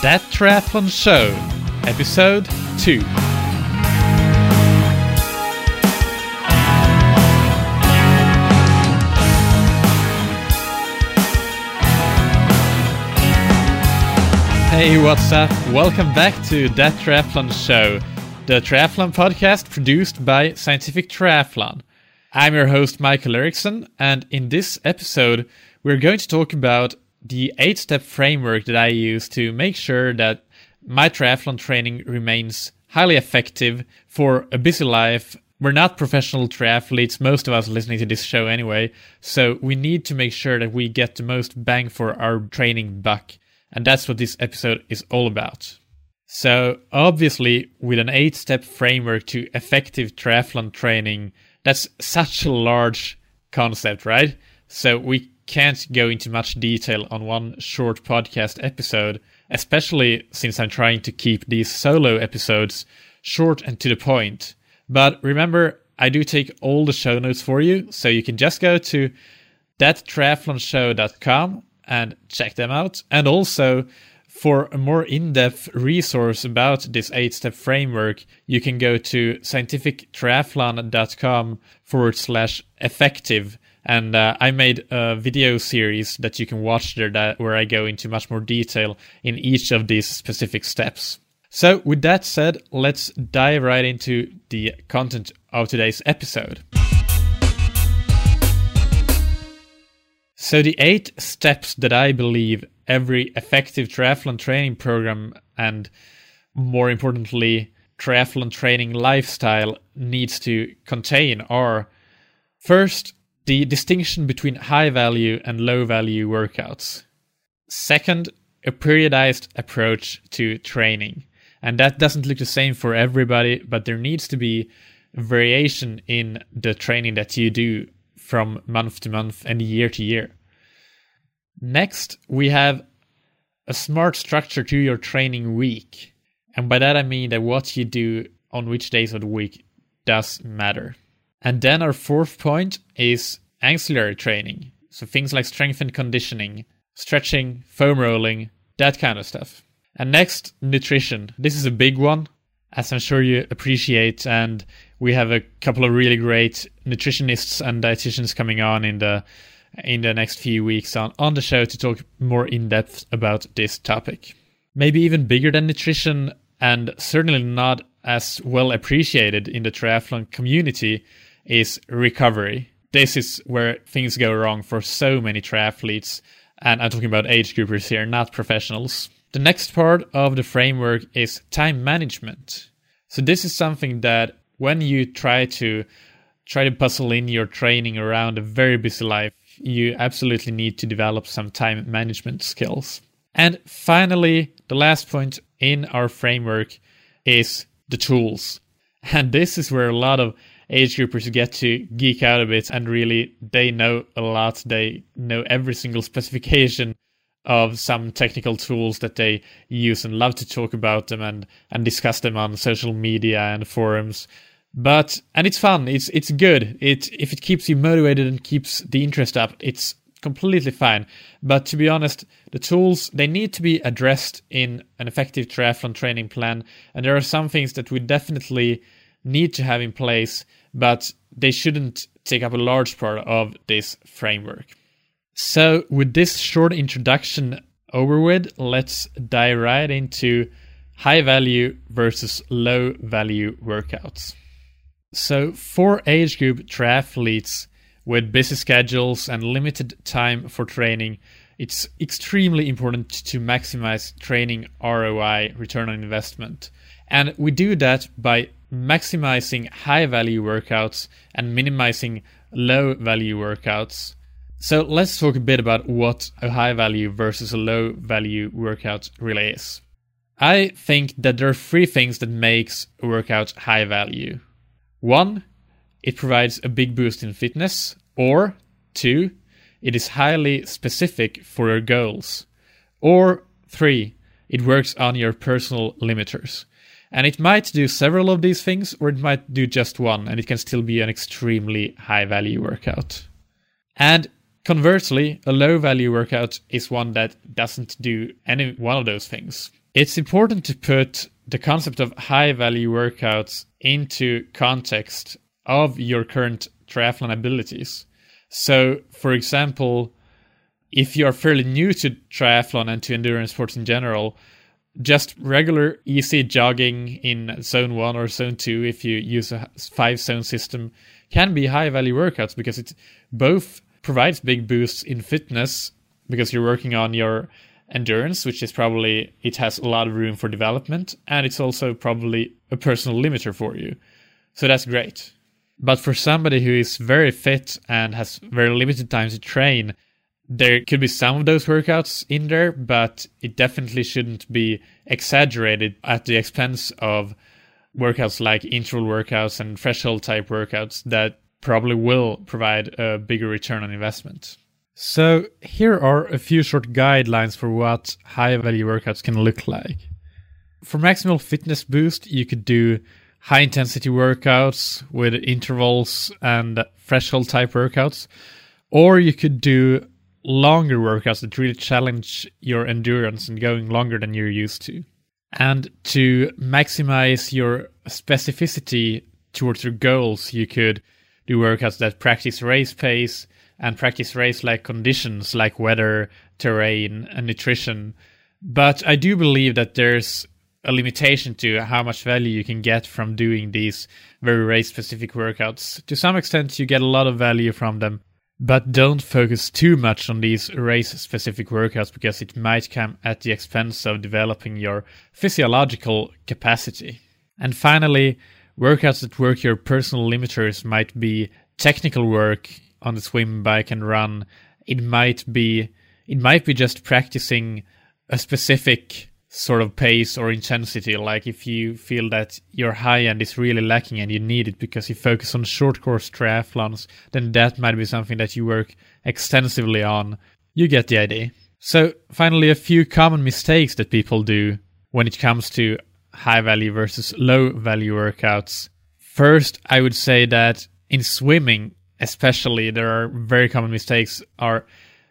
That Triathlon Show, Episode 2. Hey, what's up? Welcome back to That Triathlon Show, the triathlon podcast produced by Scientific Triathlon. I'm your host, Michael Erickson, and in this episode, we're going to talk about the 8-step framework that I use to make sure that my triathlon training remains highly effective for a busy life. We're not professional triathletes, most of us listening to this show anyway, so we need to make sure that we get the most bang for our training buck. And that's what this episode is all about. So obviously, with an 8-step framework to effective triathlon training, that's such a large concept, right? So we can't go into much detail on one short podcast episode, especially since I'm trying to keep these solo episodes short and to the point. But remember, I do take all the show notes for you, so you can just go to thattriathlonshow.com and check them out. And also, for a more in-depth resource about this 8-step framework, you can go to scientifictriathlon.com/effective. And I made a video series that you can watch there where I go into much more detail in each of these specific steps. So with that said, let's dive right into the content of today's episode. So the 8 steps that I believe every effective triathlon training program and, more importantly, triathlon training lifestyle needs to contain are: first, the distinction between high-value and low-value workouts. Second, a periodized approach to training. And that doesn't look the same for everybody, but there needs to be variation in the training that you do from month to month and year to year. Next, we have a smart structure to your training week. And by that I mean that what you do on which days of the week does matter. And then our fourth point is ancillary training. So things like strength and conditioning, stretching, foam rolling, that kind of stuff. And next, nutrition. This is a big one, as I'm sure you appreciate. And we have a couple of really great nutritionists and dietitians coming on in the next few weeks on the show to talk more in depth about this topic. Maybe even bigger than nutrition, and certainly not as well appreciated in the triathlon community, is recovery. This is where things go wrong for so many triathletes, and I'm talking about age groupers here, not professionals. The next part of the framework is time management. So this is something that when you try to puzzle in your training around a very busy life, you absolutely need to develop some time management skills. And finally, the last point in our framework is the tools. And this is where a lot of age groupers get to geek out a bit, and really they know a lot. They know every single specification of some technical tools that they use and love to talk about them and discuss them on social media and forums. And it's fun, it's good. If it keeps you motivated and keeps the interest up, it's completely fine. But to be honest, the tools, they need to be addressed in an effective triathlon training plan. And there are some things that we definitely need to have in place, but they shouldn't take up a large part of this framework. So with this short introduction over with, let's dive right into high value versus low value workouts. So for age group triathletes with busy schedules and limited time for training, it's extremely important to maximize training ROI, return on investment. And we do that by maximizing high-value workouts and minimizing low-value workouts. So let's talk a bit about what a high-value versus a low-value workout really is. I think that there are 3 things that makes a workout high-value. 1. It provides a big boost in fitness, or 2, it is highly specific for your goals, or 3, it works on your personal limiters. And it might do several of these things, or it might do just one, and it can still be an extremely high-value workout. And conversely, a low-value workout is one that doesn't do any one of those things. It's important to put the concept of high-value workouts into context of your current triathlon abilities. So, for example, if you're fairly new to triathlon and to endurance sports in general, just regular easy jogging in zone 1 or zone 2 if you use a 5-zone system can be high-value workouts, because it both provides big boosts in fitness because you're working on your endurance, which is probably, it has a lot of room for development, and it's also probably a personal limiter for you. So that's great. But for somebody who is very fit and has very limited time to train, there could be some of those workouts in there, but it definitely shouldn't be exaggerated at the expense of workouts like interval workouts and threshold type workouts that probably will provide a bigger return on investment. So here are a few short guidelines for what high-value workouts can look like. For maximal fitness boost, you could do high-intensity workouts with intervals and threshold-type workouts, or you could do longer workouts that really challenge your endurance and going longer than you're used to. And to maximize your specificity towards your goals, you could do workouts that practice race pace and practice race-like conditions like weather, terrain, and nutrition. But I do believe that there's a limitation to how much value you can get from doing these very race-specific workouts. To some extent, you get a lot of value from them, but don't focus too much on these race-specific workouts because it might come at the expense of developing your physiological capacity. And finally, workouts that work your personal limiters might be technical work on the swim, bike, and run. It might be just practicing a specific sort of pace or intensity. Like if you feel that your high end is really lacking and you need it because you focus on short course triathlons, then that might be something that you work extensively on. You get the idea. So finally, a few common mistakes that people do when it comes to high value versus low value workouts. First, I would say that in swimming, especially, there are very common mistakes are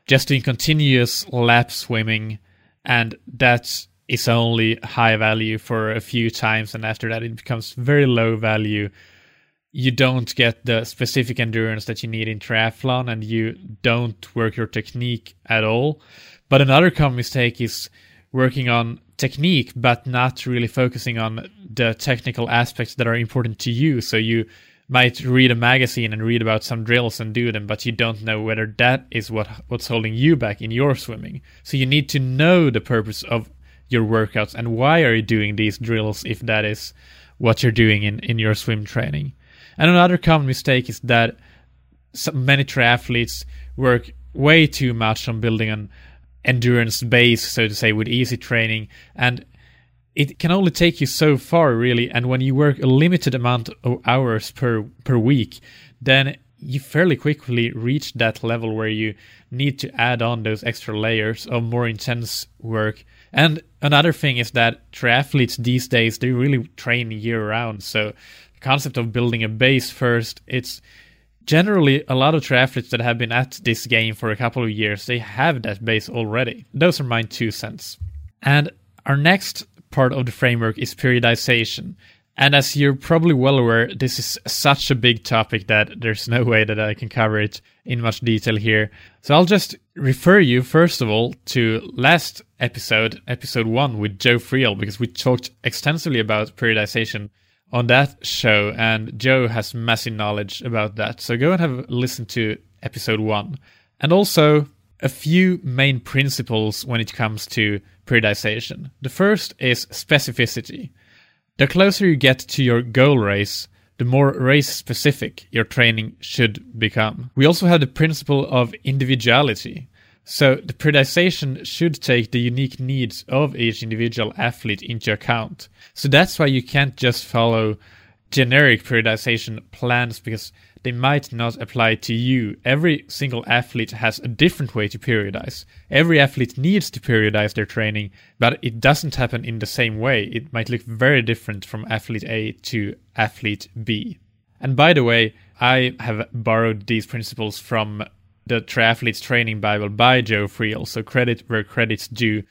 just doing continuous lap swimming, and that is only high value for a few times, and after that it becomes very low value. You don't get the specific endurance that you need in triathlon, and you don't work your technique at all. But another common mistake is working on technique but not really focusing on the technical aspects that are important to you. So you might read a magazine and read about some drills and do them, but you don't know whether that is what's holding you back in your swimming. So you need to know the purpose of your workouts and why are you doing these drills if that is what you're doing in your swim training. And another common mistake is that many triathletes work way too much on building an endurance base, so to say, with easy training, and it can only take you so far, really. And when you work a limited amount of hours per week, then you fairly quickly reach that level where you need to add on those extra layers of more intense work. And another thing is that triathletes these days, they really train year-round. So the concept of building a base first, it's generally a lot of triathletes that have been at this game for a couple of years, they have that base already. Those are my 2 cents. And our next part of the framework is periodization. And as you're probably well aware, this is such a big topic that there's no way that I can cover it in much detail here. So I'll just refer you, first of all, to last episode 1 with Joe Friel, because we talked extensively about periodization on that show, and Joe has massive knowledge about that. So go and have a listen to episode 1. And also a few main principles when it comes to periodization. The first is specificity. The closer you get to your goal race, the more race-specific your training should become. We also have the principle of individuality. So the periodization should take the unique needs of each individual athlete into account. So that's why you can't just follow generic periodization plans, because they might not apply to you. Every single athlete has a different way to periodize. Every athlete needs to periodize their training, but it doesn't happen in the same way. It might look very different from athlete A to athlete B. And by the way, I have borrowed these principles from the Triathlete's Training Bible by Joe Friel, so credit where credit's due.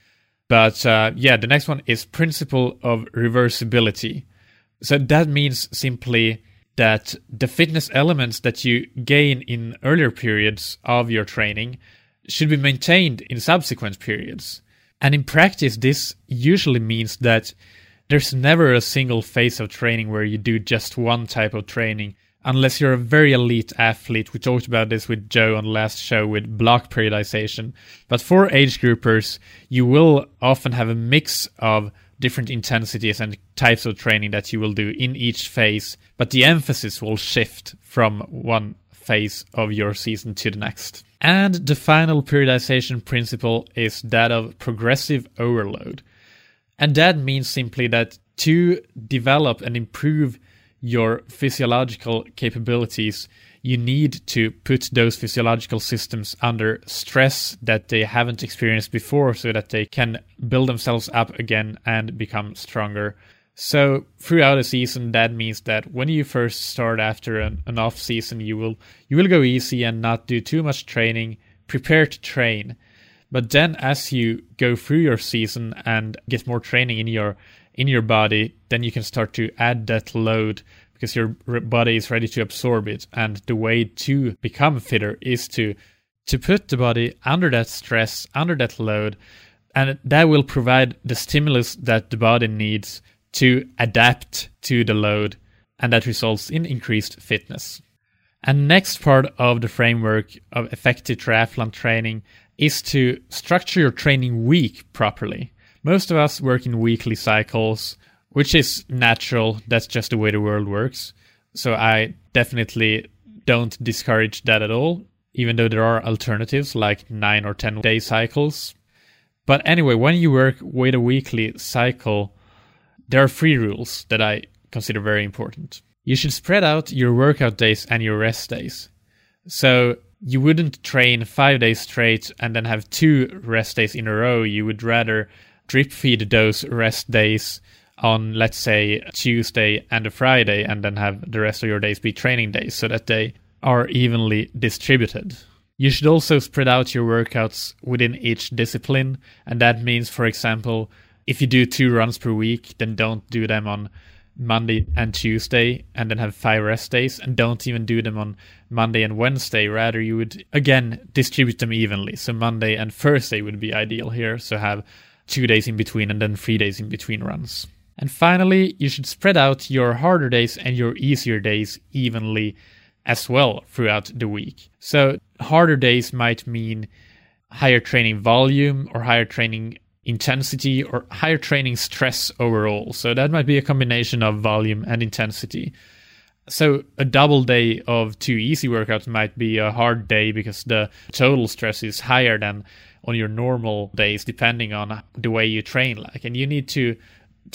But yeah, the next one is principle of reversibility. So that means simply that the fitness elements that you gain in earlier periods of your training should be maintained in subsequent periods. And in practice, this usually means that there's never a single phase of training where you do just one type of training, unless you're a very elite athlete. We talked about this with Joe on the last show with block periodization. But for age groupers, you will often have a mix of different intensities and types of training that you will do in each phase, but the emphasis will shift from one phase of your season to the next. And the final periodization principle is that of progressive overload. And that means simply that to develop and improve your physiological capabilities, you need to put those physiological systems under stress that they haven't experienced before so that they can build themselves up again and become stronger. So throughout a season, that means that when you first start after an off season, you will go easy and not do too much training, prepare to train. But then as you go through your season and get more training in your body, then you can start to add that load because your body is ready to absorb it. And the way to become fitter is to put the body under that stress, under that load, and that will provide the stimulus that the body needs to adapt to the load, and that results in increased fitness. And next part of the framework of effective triathlon training is to structure your training week properly. Most of us work in weekly cycles, which is natural. That's just the way the world works. So I definitely don't discourage that at all, even though there are alternatives like 9 or 10-day cycles. But anyway, when you work with a weekly cycle, there are 3 rules that I consider very important. You should spread out your workout days and your rest days. So you wouldn't train 5 days straight and then have 2 rest days in a row. You would rather drip feed those rest days on, let's say, Tuesday and a Friday, and then have the rest of your days be training days so that they are evenly distributed. You should also spread out your workouts within each discipline, and that means, for example, if you do 2 runs per week, then don't do them on Monday and Tuesday and then have 5 rest days, and don't even do them on Monday and Wednesday. Rather, you would, again, distribute them evenly. So Monday and Thursday would be ideal here, so have 2 days in between and then 3 days in between runs. And finally, you should spread out your harder days and your easier days evenly as well throughout the week. So harder days might mean higher training volume or higher training intensity or higher training stress overall. So that might be a combination of volume and intensity. So a double day of 2 easy workouts might be a hard day because the total stress is higher than on your normal days, depending on the way you train. And you need to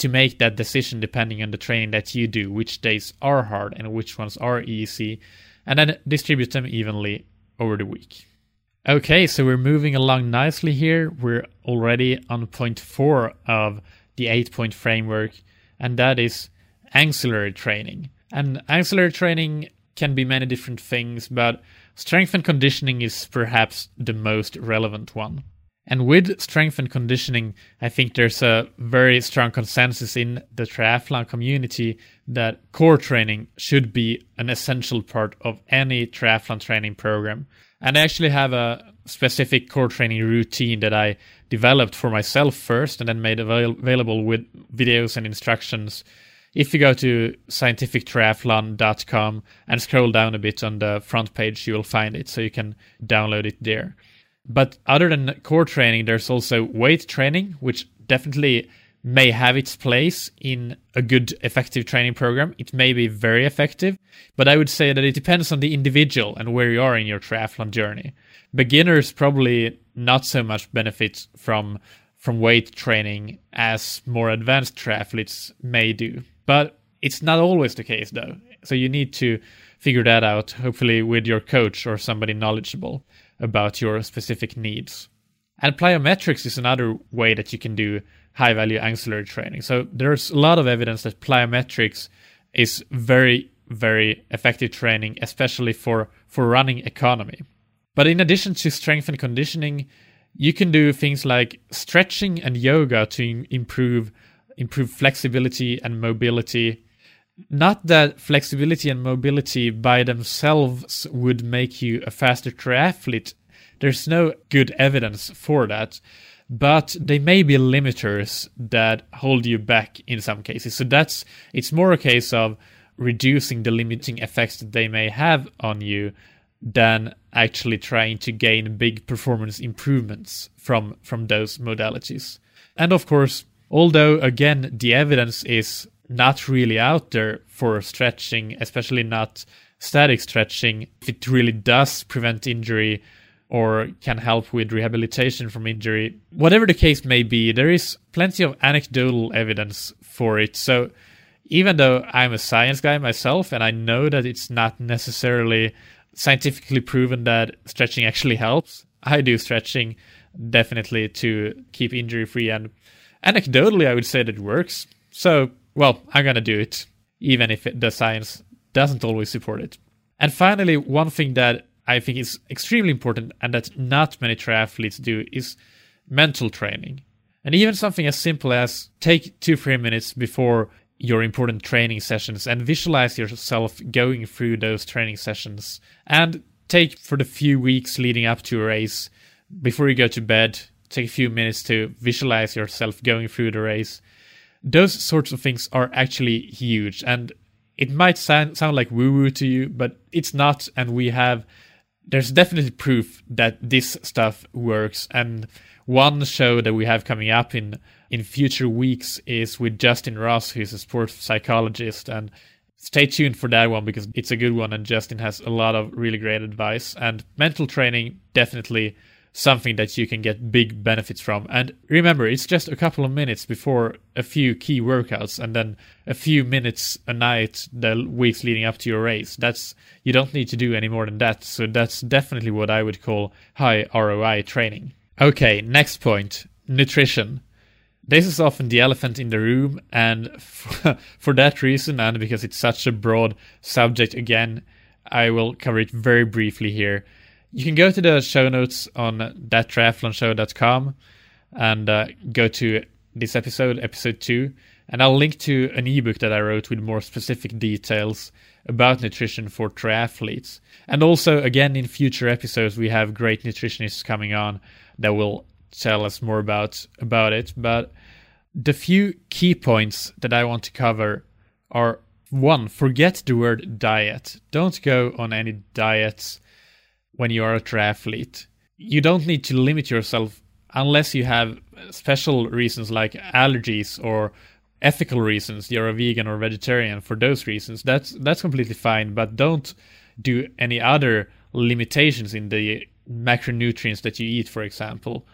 make that decision depending on the training that you do, which days are hard and which ones are easy, and then distribute them evenly over the week. Okay, so we're moving along nicely here. We're already on point 4 of the 8-point framework, and that is ancillary training. And ancillary training can be many different things, but strength and conditioning is perhaps the most relevant one. And with strength and conditioning, I think there's a very strong consensus in the triathlon community that core training should be an essential part of any triathlon training program. And I actually have a specific core training routine that I developed for myself first and then made available with videos and instructions. If you go to scientifictriathlon.com and scroll down a bit on the front page, you will find it, so you can download it there. But other than core training, there's also weight training, which definitely may have its place in a good, effective training program. It may be very effective, but I would say that it depends on the individual and where you are in your triathlon journey. Beginners probably not so much benefit from weight training as more advanced triathletes may do. But it's not always the case, though. So you need to figure that out, hopefully with your coach or somebody knowledgeable about your specific needs. And plyometrics is another way that you can do high-value ancillary training. So there's a lot of evidence that plyometrics is very, very effective training, especially for running economy. But in addition to strength and conditioning, You can do things like stretching and yoga to improve flexibility and mobility. Not that flexibility and mobility by themselves would make you a faster triathlete. There's no good evidence for that. But they may be limiters that hold you back in some cases. So it's more a case of reducing the limiting effects that they may have on you than actually trying to gain big performance improvements from those modalities. And of course, although again, the evidence is not really out there for stretching, especially not static stretching, if it really does prevent injury or can help with rehabilitation from injury. Whatever the case may be, there is plenty of anecdotal evidence for it. So even though I'm a science guy myself, and I know that it's not necessarily scientifically proven that stretching actually helps, I do stretching definitely to keep injury-free, and anecdotally I would say that it works. So, well, I'm going to do it, even if the science doesn't always support it. And finally, one thing that I think is extremely important and that not many triathletes do is mental training. And even something as simple as take 2-3 minutes before your important training sessions and visualize yourself going through those training sessions, and take for the few weeks leading up to a race, before you go to bed, take a few minutes to visualize yourself going through the race. Those sorts of things are actually huge, and it might sound like woo-woo to you, but it's not, and there's definitely proof that this stuff works. And one show that we have coming up in future weeks is with Justin Ross, who's a sports psychologist, and stay tuned for that one because it's a good one, and Justin has a lot of really great advice. And mental training, definitely something that you can get big benefits from. And remember, it's just a couple of minutes before a few key workouts, and then a few minutes a night the weeks leading up to your race. You don't need to do any more than that. So that's definitely what I would call high ROI training. Okay, next point, nutrition. This is often the elephant in the room, and for that reason, and because it's such a broad subject, again, I will cover it very briefly here. You can go to the show notes on thattriathlonshow.com and go to this episode 2, and I'll link to an ebook that I wrote with more specific details about nutrition for triathletes. And also, again, in future episodes, we have great nutritionists coming on that will tell us more about it. But the few key points that I want to cover are, 1, forget the word diet. Don't go on any diets when you are a triathlete. You don't need to limit yourself unless you have special reasons like allergies or ethical reasons. You're a vegan or vegetarian for those reasons. That's completely fine, but don't do any other limitations in the macronutrients that you eat, for example.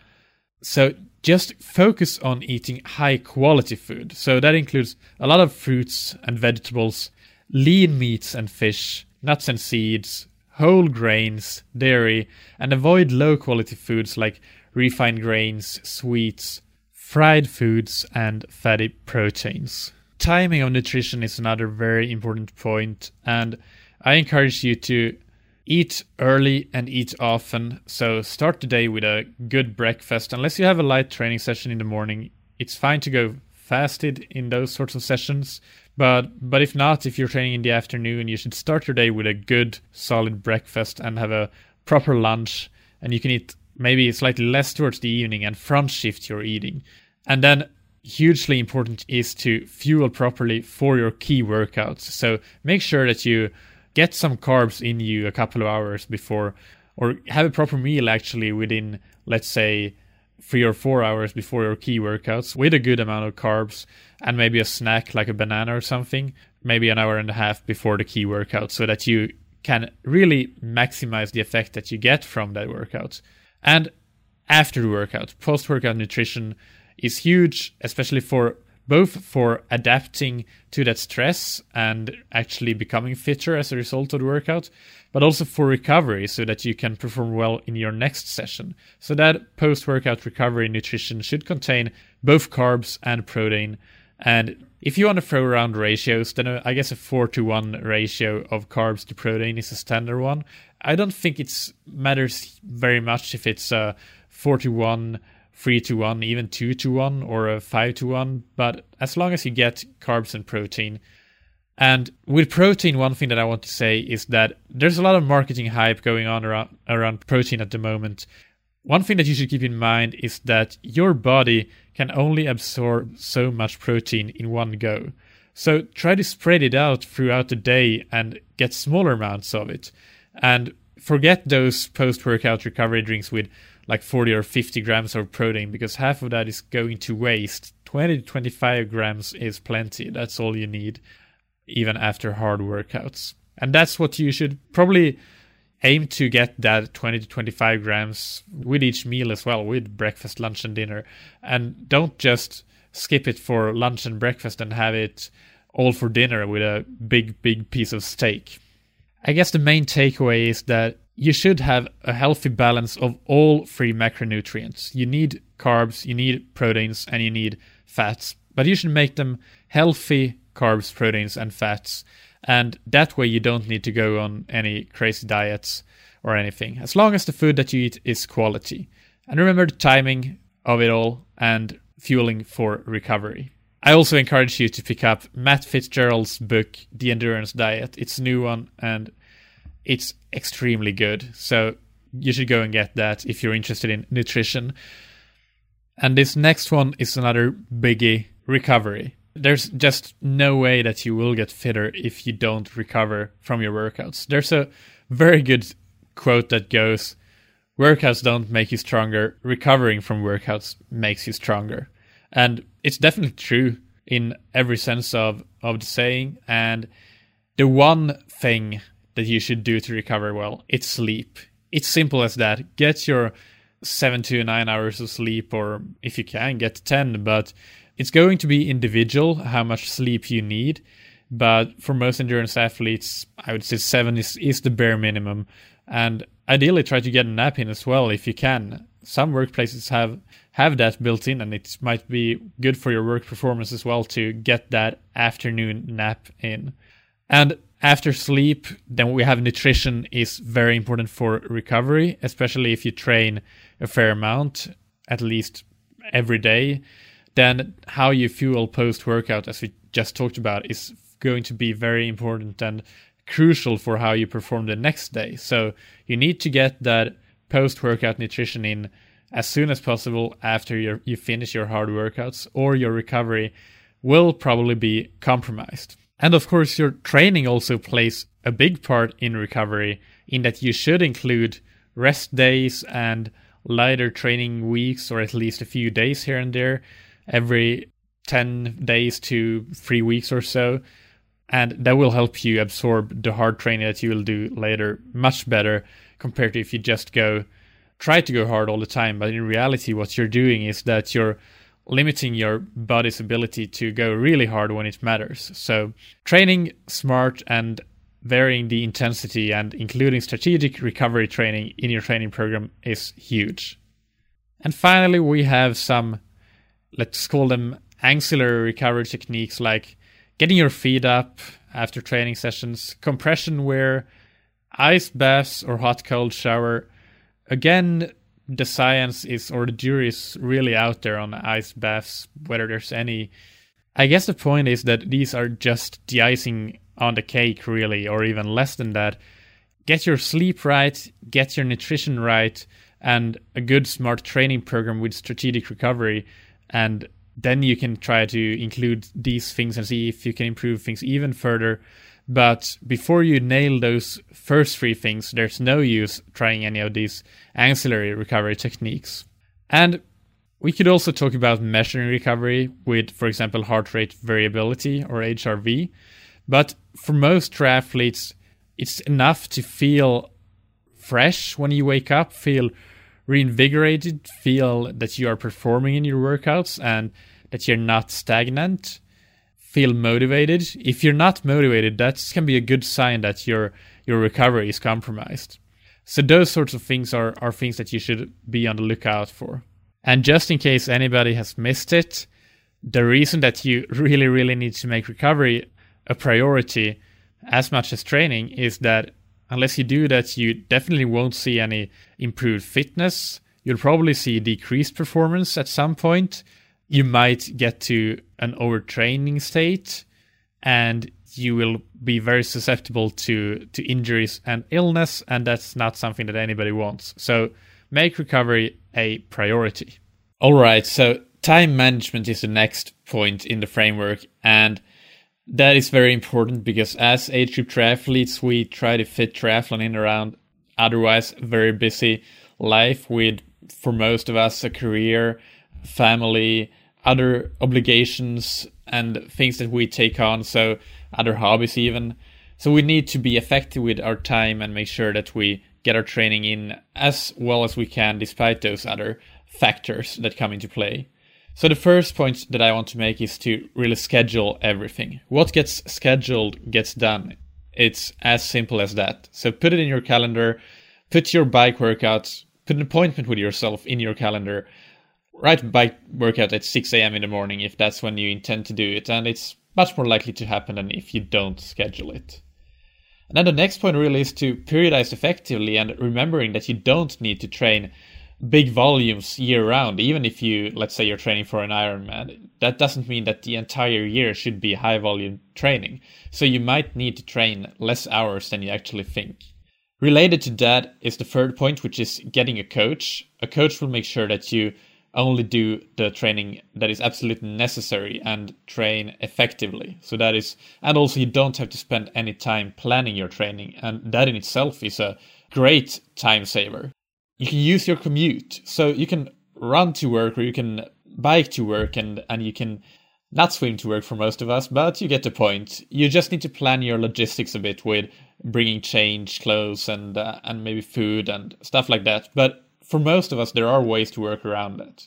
So just focus on eating high quality food. So that includes a lot of fruits and vegetables, lean meats and fish, nuts and seeds, whole grains, dairy, and avoid low-quality foods like refined grains, sweets, fried foods, and fatty proteins. Timing of nutrition is another very important point, and I encourage you to eat early and eat often. So start the day with a good breakfast. Unless you have a light training session in the morning, it's fine to go fasted in those sorts of sessions. But if not, if you're training in the afternoon, you should start your day with a good, solid breakfast and have a proper lunch. And you can eat maybe slightly less towards the evening and front shift your eating. And then hugely important is to fuel properly for your key workouts. So make sure that you get some carbs in you a couple of hours before, or have a proper meal actually within, let's say, 3 or 4 hours before your key workouts with a good amount of carbs and maybe a snack like a banana or something, maybe an hour and a half before the key workout, so that you can really maximize the effect that you get from that workout. And after the workout, post-workout nutrition is huge, especially for adapting to that stress and actually becoming fitter as a result of the workout, but also for recovery so that you can perform well in your next session. So that post-workout recovery nutrition should contain both carbs and protein. And if you want to throw around ratios, then I guess a 4-to-1 ratio of carbs to protein is a standard one. I don't think it matters very much if it's 4-to-1, 3-to-1, even 2-to-1 or a 5-to-1, but as long as you get carbs and protein. And with protein, one thing that I want to say is that there's a lot of marketing hype going on around protein at the moment. One thing that you should keep in mind is that your body can only absorb so much protein in one go. So try to spread it out throughout the day and get smaller amounts of it. And forget those post-workout recovery drinks with like 40 or 50 grams of protein, because half of that is going to waste. 20 to 25 grams is plenty. That's all you need, even after hard workouts. And that's what you should probably aim to get, that 20 to 25 grams with each meal as well, with breakfast, lunch and dinner. And don't just skip it for lunch and breakfast and have it all for dinner with a big piece of steak. I guess the main takeaway is that you should have a healthy balance of all three macronutrients. You need carbs, you need proteins, and you need fats. But you should make them healthy carbs, proteins, and fats. And that way you don't need to go on any crazy diets or anything, as long as the food that you eat is quality. And remember the timing of it all and fueling for recovery. I also encourage you to pick up Matt Fitzgerald's book, The Endurance Diet. It's a new one and it's extremely good. So you should go and get that if you're interested in nutrition. And this next one is another biggie, recovery. There's just no way that you will get fitter if you don't recover from your workouts. There's a very good quote that goes, "Workouts don't make you stronger. Recovering from workouts makes you stronger." And it's definitely true in every sense of the saying. And the one thing that you should do to recover well, it's sleep. It's simple as that. Get your 7 to 9 hours of sleep, or if you can, get 10, but it's going to be individual how much sleep you need, but for most endurance athletes, I would say 7 is the bare minimum. And ideally try to get a nap in as well if you can. Some workplaces have that built in, and it might be good for your work performance as well to get that afternoon nap in. And after sleep, then we have nutrition is very important for recovery, especially if you train a fair amount, at least every day. Then how you fuel post-workout, as we just talked about, is going to be very important and crucial for how you perform the next day. So you need to get that post-workout nutrition in as soon as possible after you finish your hard workouts, or your recovery will probably be compromised. And of course, your training also plays a big part in recovery, in that you should include rest days and lighter training weeks, or at least a few days here and there, every 10 days to 3 weeks or so. And that will help you absorb the hard training that you will do later much better compared to if you just try to go hard all the time. But in reality, what you're doing is that you're limiting your body's ability to go really hard when it matters. So training smart and varying the intensity and including strategic recovery training in your training program is huge. And finally, we have some, let's call them ancillary recovery techniques, like getting your feet up after training sessions, compression wear, ice baths or hot cold shower. Again, the science is, or the jury is really out there on ice baths, whether there's any. I guess the point is that these are just the icing on the cake, really, or even less than that. Get your sleep right, get your nutrition right, and a good smart training program with strategic recovery. And then you can try to include these things and see if you can improve things even further. But before you nail those first three things, there's no use trying any of these ancillary recovery techniques. And we could also talk about measuring recovery with, for example, heart rate variability or HRV. But for most triathletes, it's enough to feel fresh when you wake up, feel reinvigorated, feel that you are performing in your workouts and that you're not stagnant, feel motivated. If you're not motivated, that can be a good sign that your recovery is compromised. So those sorts of things are things that you should be on the lookout for. And just in case anybody has missed it, the reason that you really need to make recovery a priority as much as training is that unless you do that, you definitely won't see any improved fitness. you'll probably see decreased performance at some point. You might get to an overtraining state, and you will be very susceptible to injuries and illness, and that's not something that anybody wants. So make recovery a priority. All right, so time management is the next point in the framework, and that is very important because as age group triathletes, we try to fit triathlon in around otherwise very busy life with, for most of us, a career, family, other obligations, and things that we take on, so other hobbies even. So we need to be effective with our time and make sure that we get our training in as well as we can despite those other factors that come into play. So the first point that I want to make is to really schedule everything. What gets scheduled gets done. It's as simple as that. So put it in your calendar, put your bike workouts, put an appointment with yourself in your calendar. Write bike workout at 6 a.m. in the morning if that's when you intend to do it, and it's much more likely to happen than if you don't schedule it. And then the next point really is to periodize effectively and remembering that you don't need to train big volumes year-round. Even if you, let's say you're training for an Ironman, that doesn't mean that the entire year should be high-volume training. So you might need to train less hours than you actually think. Related to that is the third point, which is getting a coach. A coach will make sure that you only do the training that is absolutely necessary and train effectively. So that is, and also you don't have to spend any time planning your training, and that in itself is a great time saver. You can use your commute, so you can run to work or you can bike to work, and you can not swim to work for most of us, but you get the point. You just need to plan your logistics a bit with bringing change, clothes, and maybe food and stuff like that. But for most of us, there are ways to work around that.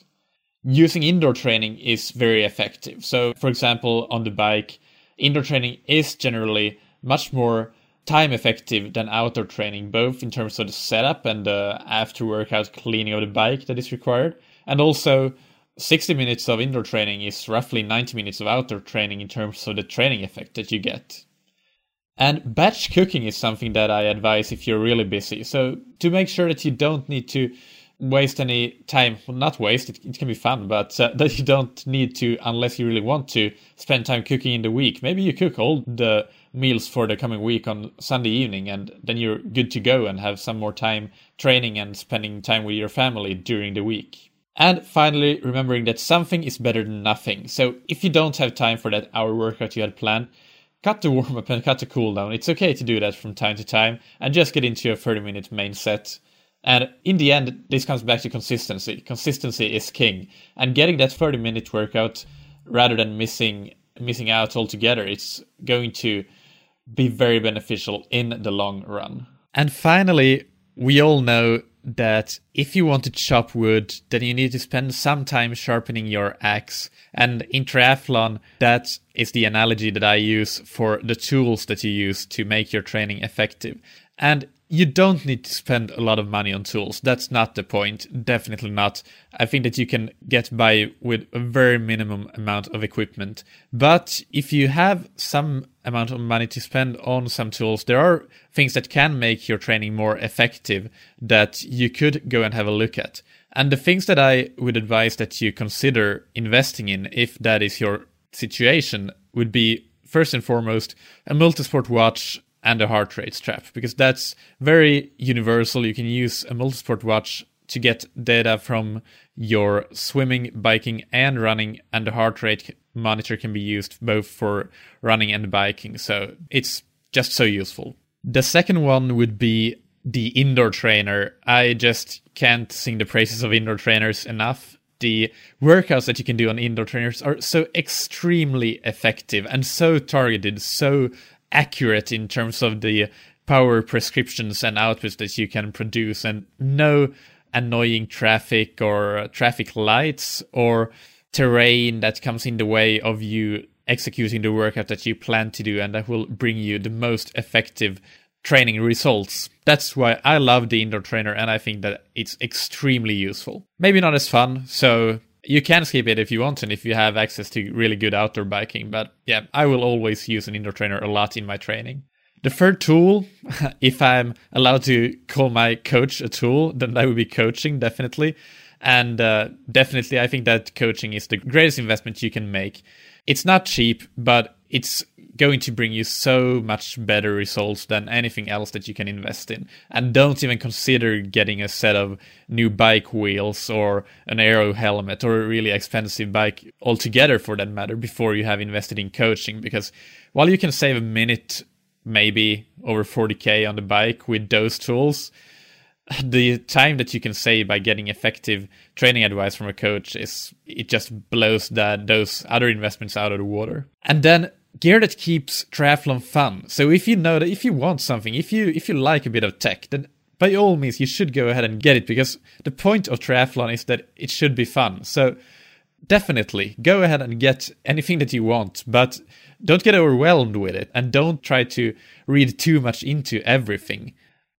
Using indoor training is very effective. So, for example, on the bike, indoor training is generally much more time effective than outdoor training, both in terms of the setup and the after workout cleaning of the bike that is required. And also, 60 minutes of indoor training is roughly 90 minutes of outdoor training in terms of the training effect that you get. And batch cooking is something that I advise if you're really busy. So to make sure that you don't need to waste any time, well, not waste, it can be fun, but that you don't need to, unless you really want to, spend time cooking in the week. Maybe you cook all the meals for the coming week on Sunday evening, and then you're good to go and have some more time training and spending time with your family during the week. And finally, remembering that something is better than nothing. So if you don't have time for that hour workout you had planned, cut the warm-up and cut the cool-down. It's okay to do that from time to time and just get into your 30-minute main set. And in the end, this comes back to consistency. Consistency is king. And getting that 30-minute workout rather than missing out altogether, it's going to be very beneficial in the long run. And finally, we all know that if you want to chop wood, then you need to spend some time sharpening your axe. And in triathlon, that is the analogy that I use for the tools that you use to make your training effective. And you don't need to spend a lot of money on tools. That's not the point. Definitely not. I think that you can get by with a very minimum amount of equipment. But if you have some amount of money to spend on some tools, there are things that can make your training more effective that you could go and have a look at. And the things that I would advise that you consider investing in, if that is your situation, would be, first and foremost, a multisport watch and a heart rate strap, because that's very universal. You can use a multisport watch to get data from your swimming, biking, and running, and the heart rate monitor can be used both for running and biking, so it's just so useful. The second one would be the indoor trainer. I just can't sing the praises of indoor trainers enough. The workouts that you can do on indoor trainers are so extremely effective and so targeted, so accurate in terms of the power prescriptions and outputs that you can produce, and no annoying traffic or traffic lights or terrain that comes in the way of you executing the workout that you plan to do, and that will bring you the most effective training results. That's why I love the indoor trainer, and I think that it's extremely useful. Maybe not as fun, so you can skip it if you want and if you have access to really good outdoor biking. But yeah, I will always use an indoor trainer a lot in my training. The third tool, if I'm allowed to call my coach a tool, then that would be coaching, definitely. And definitely, I think that coaching is the greatest investment you can make. It's not cheap, but it's going to bring you so much better results than anything else that you can invest in. And don't even consider getting a set of new bike wheels or an aero helmet or a really expensive bike altogether, for that matter, before you have invested in coaching. Because while you can save a minute, maybe over 40k on the bike with those tools, the time that you can save by getting effective training advice from a coach just blows those other investments out of the water. And then gear that keeps triathlon fun. So if you know that if you want something, if you like a bit of tech, then by all means you should go ahead and get it, because the point of triathlon is that it should be fun. So definitely go ahead and get anything that you want, but don't get overwhelmed with it and don't try to read too much into everything.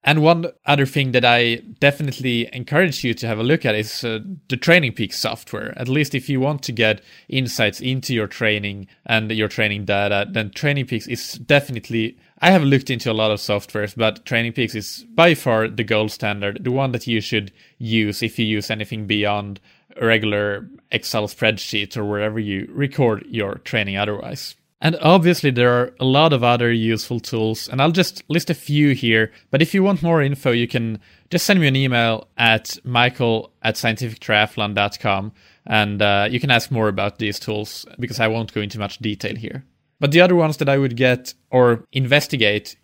And one other thing that I definitely encourage you to have a look at is the TrainingPeaks software. At least if you want to get insights into your training and your training data, then TrainingPeaks is definitely... I have looked into a lot of softwares, but TrainingPeaks is by far the gold standard, the one that you should use if you use anything beyond a regular Excel spreadsheet or wherever you record your training otherwise. And obviously there are a lot of other useful tools, and I'll just list a few here. But if you want more info, you can just send me an email at michael@scientifictriathlon.com, and you can ask more about these tools, because I won't go into much detail here. But the other ones that I would get or investigate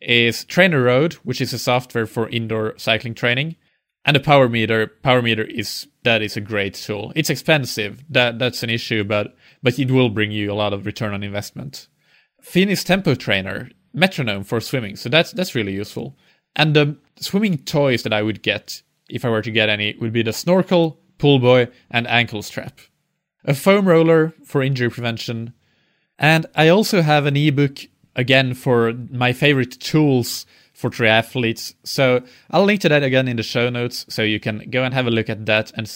is TrainerRoad, which is a software for indoor cycling training, and a power meter. Power meter is a great tool. It's expensive. That's an issue, but it will bring you a lot of return on investment. Finis Tempo Trainer, metronome for swimming. So that's really useful. And the swimming toys that I would get, if I were to get any, would be the snorkel, pool buoy, and ankle strap. A foam roller for injury prevention. And I also have an ebook, again, for my favorite tools for triathletes. So I'll link to that again in the show notes, so you can go and have a look at that and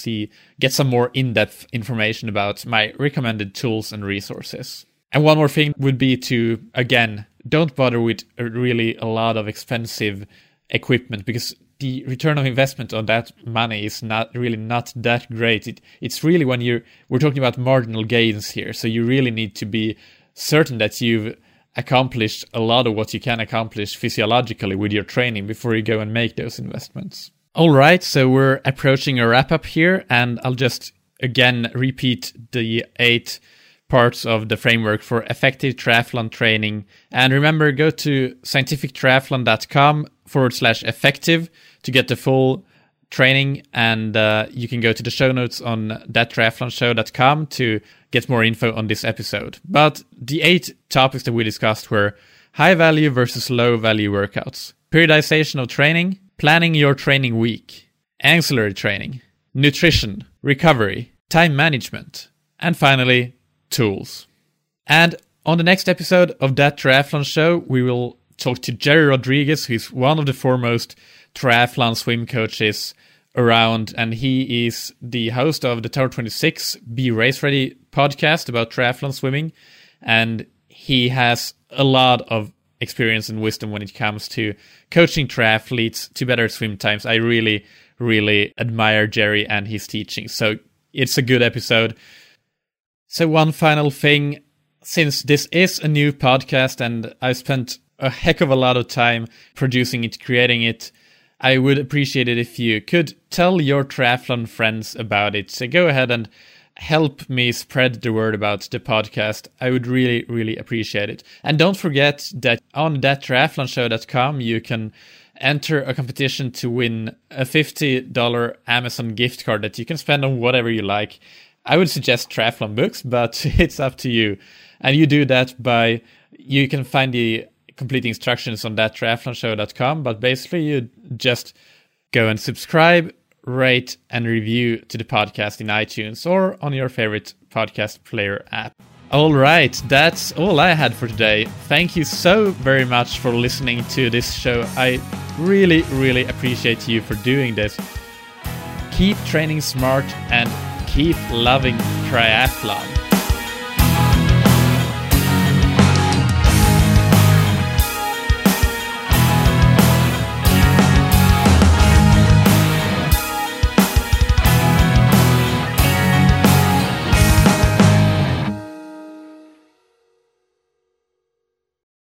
get some more in-depth information about my recommended tools and resources. And one more thing would be to, again, don't bother with really a lot of expensive equipment, because the return of investment on that money is not that great. It's really when we're talking about marginal gains here. So you really need to be certain that you've accomplished a lot of what you can accomplish physiologically with your training before you go and make those investments. All right, so we're approaching a wrap-up here, and I'll just again repeat the 8 parts of the framework for effective triathlon training. And remember, go to scientifictriathlon.com/effective to get the full training, and you can go to the show notes on thattriathlonshow.com to get more info on this episode. But the 8 topics that we discussed were high value versus low value workouts, periodization of training, planning your training week, ancillary training, nutrition, recovery, time management, and finally, tools. And on the next episode of That Triathlon Show, we will talk to Jerry Rodriguez, who's one of the foremost triathlon swim coaches around, and he is the host of the Tower 26 Be Race Ready podcast about triathlon swimming, and he has a lot of experience and wisdom when it comes to coaching triathletes to better swim times. I really, really admire Jerry and his teaching, so it's a good episode. So one final thing, since this is a new podcast and I spent a heck of a lot of time producing it, creating it, I would appreciate it if you could tell your triathlon friends about it. So go ahead and help me spread the word about the podcast. I would really, really appreciate it. And don't forget that on thattriathlonshow.com, you can enter a competition to win a $50 Amazon gift card that you can spend on whatever you like. I would suggest triathlon books, but it's up to you. And you do that by, you can find the complete instructions on thattriathlonshow.com, but basically you just go and subscribe, rate, and review to the podcast in iTunes or on your favorite podcast player app. All right, that's all I had for today. Thank you so very much for listening to this show. I really, really appreciate you for doing this. Keep training smart and keep loving triathlon.